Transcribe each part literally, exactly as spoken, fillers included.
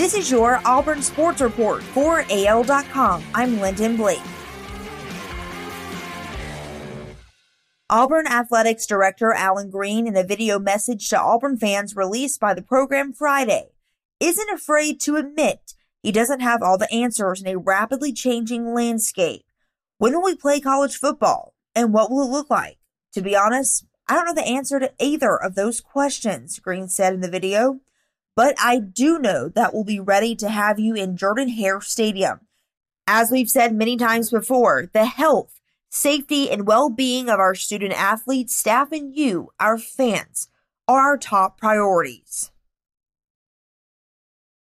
This is your Auburn Sports Report for A L dot com. I'm Lyndon Blake. Auburn Athletics Director Alan Green, in a video message to Auburn fans released by the program Friday, isn't afraid to admit he doesn't have all the answers in a rapidly changing landscape. When will we play college football, and what will it look like? To be honest, I don't know the answer to either of those questions, Green said in the video, but I do know that we'll be ready to have you in Jordan-Hare Stadium. As we've said many times before, the health, safety, and well-being of our student athletes, staff, and you, our fans, are our top priorities.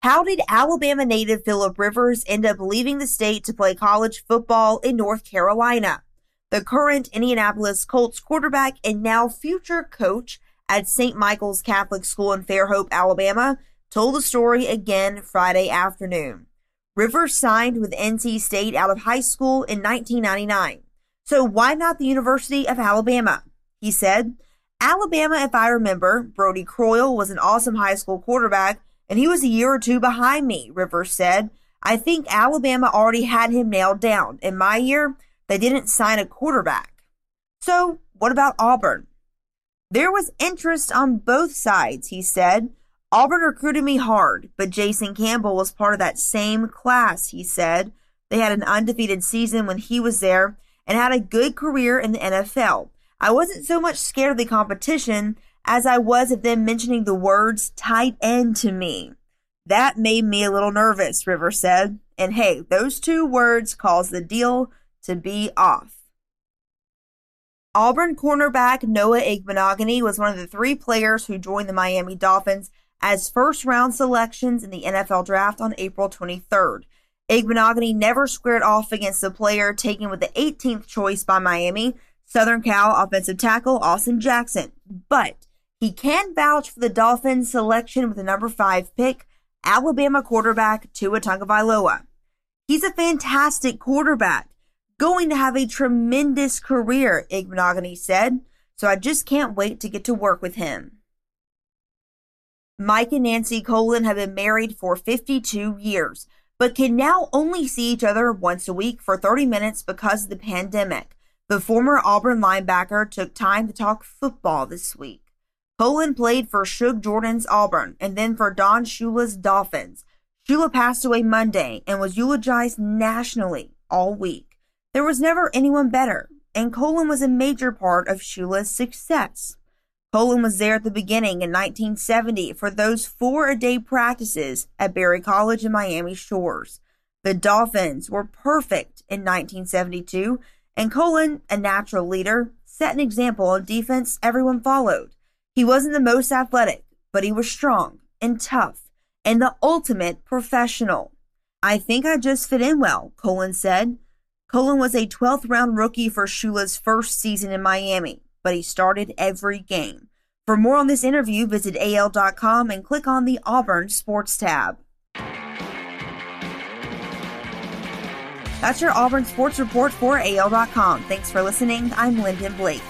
How did Alabama native Phillip Rivers end up leaving the state to play college football in North Carolina? The current Indianapolis Colts quarterback and now future coach at Saint Michael's Catholic School in Fairhope, Alabama, told the story again Friday afternoon. Rivers signed with N C State out of high school in nineteen ninety-nine. So why not the University of Alabama? He said, Alabama, if I remember, Brody Croyle was an awesome high school quarterback, and he was a year or two behind me, Rivers said. I think Alabama already had him nailed down. In my year, they didn't sign a quarterback. So what about Auburn? There was interest on both sides, he said. Auburn recruited me hard, but Jason Campbell was part of that same class, he said. They had an undefeated season when he was there, and had a good career in the N F L. I wasn't so much scared of the competition as I was of them mentioning the words tight end to me. That made me a little nervous, Rivers said. And hey, those two words caused the deal to be off. Auburn cornerback Noah Igbinoghene was one of the three players who joined the Miami Dolphins as first-round selections in the N F L draft on April twenty-third. Igbinoghene never squared off against the player taken with the eighteenth choice by Miami, Southern Cal offensive tackle Austin Jackson, but he can vouch for the Dolphins' selection with the number five pick, Alabama quarterback Tua Tagovailoa. He's a fantastic quarterback, going to have a tremendous career, Igbinoghene said, so I just can't wait to get to work with him. Mike and Nancy Kolen have been married for fifty-two years. But can now only see each other once a week for thirty minutes because of the pandemic. The former Auburn linebacker took time to talk football this week. Kolen played for Shug Jordan's Auburn and then for Don Shula's Dolphins. Shula passed away Monday and was eulogized nationally all week. There was never anyone better, and Kolen was a major part of Shula's success. Kolen was there at the beginning in nineteen seventy for those four-a-day practices at Barry College in Miami Shores. The Dolphins were perfect in nineteen seventy-two, and Kolen, a natural leader, set an example on defense everyone followed. He wasn't the most athletic, but he was strong and tough and the ultimate professional. I think I just fit in well, Kolen said. Kolen was a twelfth-round rookie for Shula's first season in Miami, but he started every game. For more on this interview, visit A L dot com and click on the Auburn Sports tab. That's your Auburn Sports Report for A L dot com. Thanks for listening. I'm Lyndon Blake.